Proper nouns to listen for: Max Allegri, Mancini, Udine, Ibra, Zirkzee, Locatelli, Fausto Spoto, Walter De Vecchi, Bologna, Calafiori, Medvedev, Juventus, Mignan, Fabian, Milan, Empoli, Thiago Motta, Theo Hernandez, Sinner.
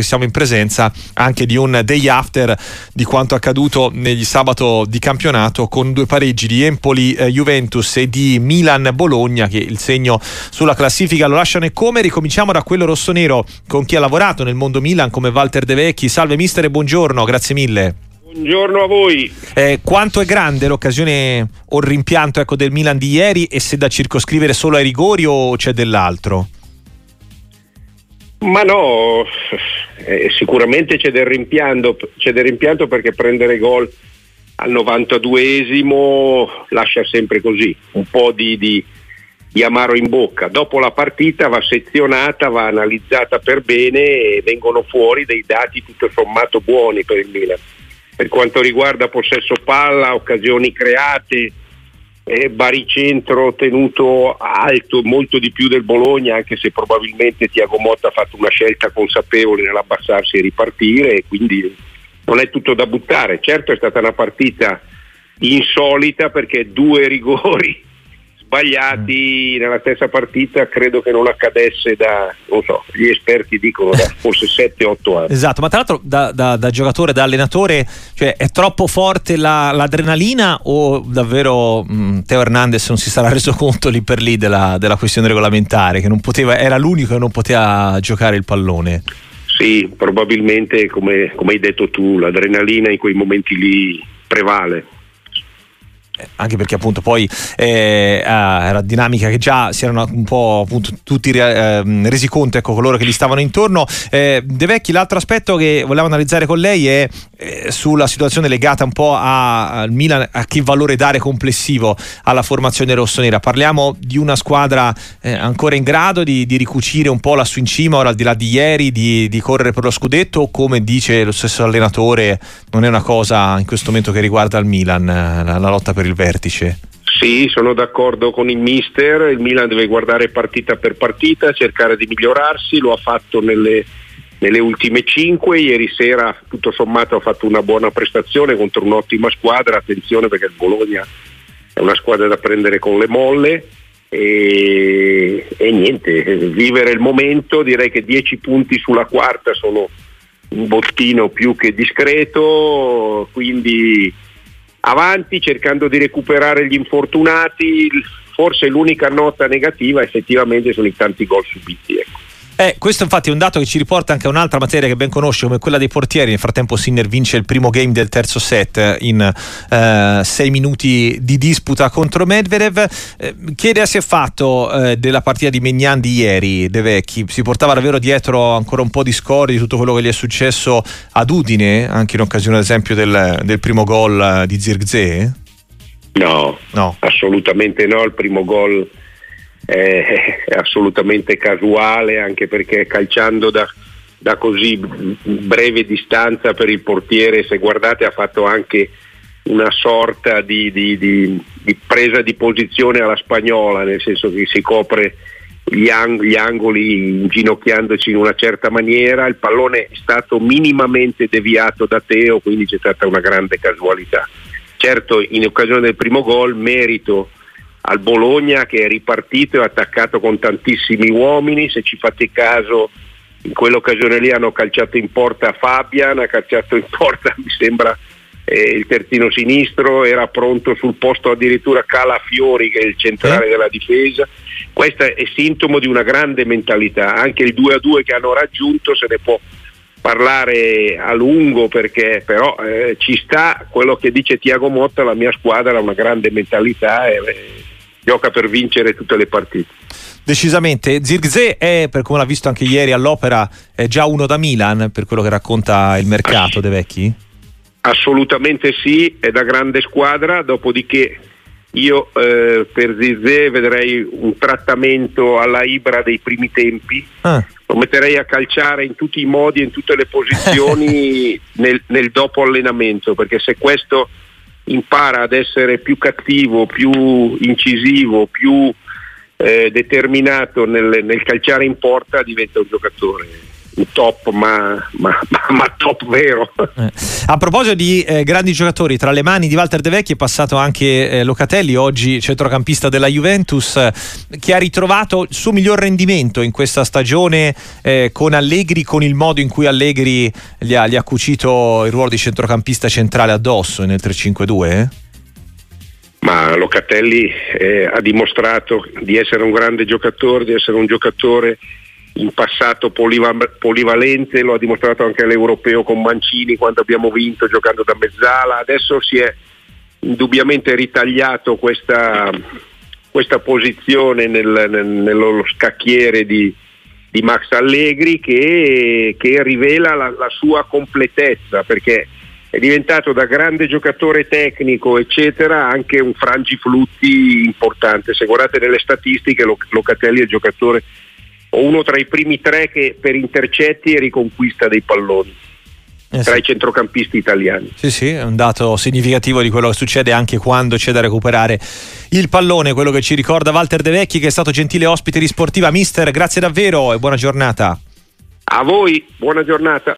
Siamo in presenza anche di un day after di quanto accaduto negli sabato di campionato, con due pareggi di Empoli Juventus e di Milan Bologna, che il segno sulla classifica lo lasciano. E come ricominciamo da quello rossonero, con chi ha lavorato nel mondo Milan come Walter De Vecchi. Salve mister e buongiorno, grazie mille. Buongiorno a voi. Quanto è grande l'occasione o il rimpianto del Milan di ieri, e se da circoscrivere solo ai rigori o c'è dell'altro? Ma no, sicuramente c'è del rimpianto perché prendere gol al 92esimo lascia sempre così un po' di amaro in bocca. Dopo la partita va sezionata, va analizzata per bene e vengono fuori dei dati tutto sommato buoni per il Milan. Per quanto riguarda possesso palla, occasioni create, baricentro tenuto alto, molto di più del Bologna, anche se probabilmente Thiago Motta ha fatto una scelta consapevole nell'abbassarsi e ripartire, quindi non è tutto da buttare. Certo, è stata una partita insolita perché due rigori sbagliati nella stessa partita credo che non accadesse da, non so, gli esperti dicono da forse 7-8 anni. Esatto, ma tra l'altro da giocatore, da allenatore, cioè è troppo forte l'adrenalina o davvero Theo Hernandez non si sarà reso conto lì per lì della questione regolamentare, che non poteva, era l'unico che non poteva giocare il pallone? Sì, probabilmente come hai detto tu, l'adrenalina in quei momenti lì prevale. Anche perché appunto poi era dinamica che già si erano un po' appunto tutti resi conto, coloro che gli stavano intorno. De Vecchi, l'altro aspetto che volevo analizzare con lei è sulla situazione legata un po' al Milan, a che valore dare complessivo alla formazione rossonera. Parliamo di una squadra ancora in grado di ricucire un po' lassù in cima, ora al di là di ieri, di correre per lo scudetto, o come dice lo stesso allenatore non è una cosa in questo momento che riguarda il Milan, la lotta per il vertice? Sì, sono d'accordo con il mister. Il Milan deve guardare partita per partita, cercare di migliorarsi, lo ha fatto nelle ultime 5. Ieri sera tutto sommato ha fatto una buona prestazione contro un'ottima squadra. Attenzione perché il Bologna è una squadra da prendere con le molle e niente, vivere il momento. Direi che 10 punti sulla quarta sono un bottino più che discreto, quindi avanti, cercando di recuperare gli infortunati. Forse l'unica nota negativa effettivamente sono i tanti gol subiti. Questo infatti è un dato che ci riporta anche a un'altra materia che ben conosce, come quella dei portieri. Nel frattempo Sinner vince il primo game del terzo set in 6 minuti di disputa contro Medvedev. Che idea si è fatto della partita di Mignan di ieri, De Vecchi? Si portava davvero dietro ancora un po' di score di tutto quello che gli è successo ad Udine, anche in occasione ad esempio del primo gol di Zirkzee? No, assolutamente no. Il primo gol è assolutamente casuale, anche perché calciando da così breve distanza per il portiere, se guardate ha fatto anche una sorta di presa di posizione alla spagnola, nel senso che si copre gli angoli inginocchiandoci in una certa maniera. Il pallone è stato minimamente deviato da Theo, quindi c'è stata una grande casualità. Certo, in occasione del primo gol merito al Bologna che è ripartito e attaccato con tantissimi uomini. Se ci fate caso, in quell'occasione lì hanno calciato in porta Fabian, ha calciato in porta mi sembra il terzino sinistro, era pronto sul posto addirittura Calafiori, che è il centrale della difesa. Questo è sintomo di una grande mentalità. Anche il 2-2 che hanno raggiunto se ne può parlare a lungo, perché però ci sta quello che dice Thiago Motta: la mia squadra ha una grande mentalità e gioca per vincere tutte le partite. Decisamente. Zirkzee è, per come l'ha visto anche ieri all'Opera, è già uno da Milan per quello che racconta il mercato, De Vecchi? Assolutamente sì, è da grande squadra. Dopodiché io per Zirkzee vedrei un trattamento alla Ibra dei primi tempi. Lo metterei a calciare in tutti i modi e in tutte le posizioni nel dopo allenamento, perché se questo impara ad essere più cattivo, più incisivo, più determinato nel calciare in porta, diventa un giocatore top, ma top vero. A proposito di grandi giocatori, tra le mani di Walter De Vecchi è passato anche Locatelli, oggi centrocampista della Juventus, che ha ritrovato il suo miglior rendimento in questa stagione con Allegri, con il modo in cui Allegri gli ha cucito il ruolo di centrocampista centrale addosso nel 3-5-2, Ma Locatelli ha dimostrato di essere un grande giocatore, di essere un giocatore in passato polivalente, lo ha dimostrato anche all'Europeo con Mancini quando abbiamo vinto giocando da mezzala. Adesso si è indubbiamente ritagliato questa posizione nello scacchiere di Max Allegri, che rivela la sua completezza, perché è diventato, da grande giocatore tecnico eccetera, anche un frangiflutti importante. Se guardate nelle statistiche, Locatelli è il giocatore, o uno tra i primi tre, che per intercetti e riconquista dei palloni tra i centrocampisti italiani. Sì, è un dato significativo di quello che succede anche quando c'è da recuperare il pallone, quello che ci ricorda Walter De Vecchi, che è stato gentile ospite di Sportiva. Mister, grazie davvero e buona giornata. A voi, buona giornata.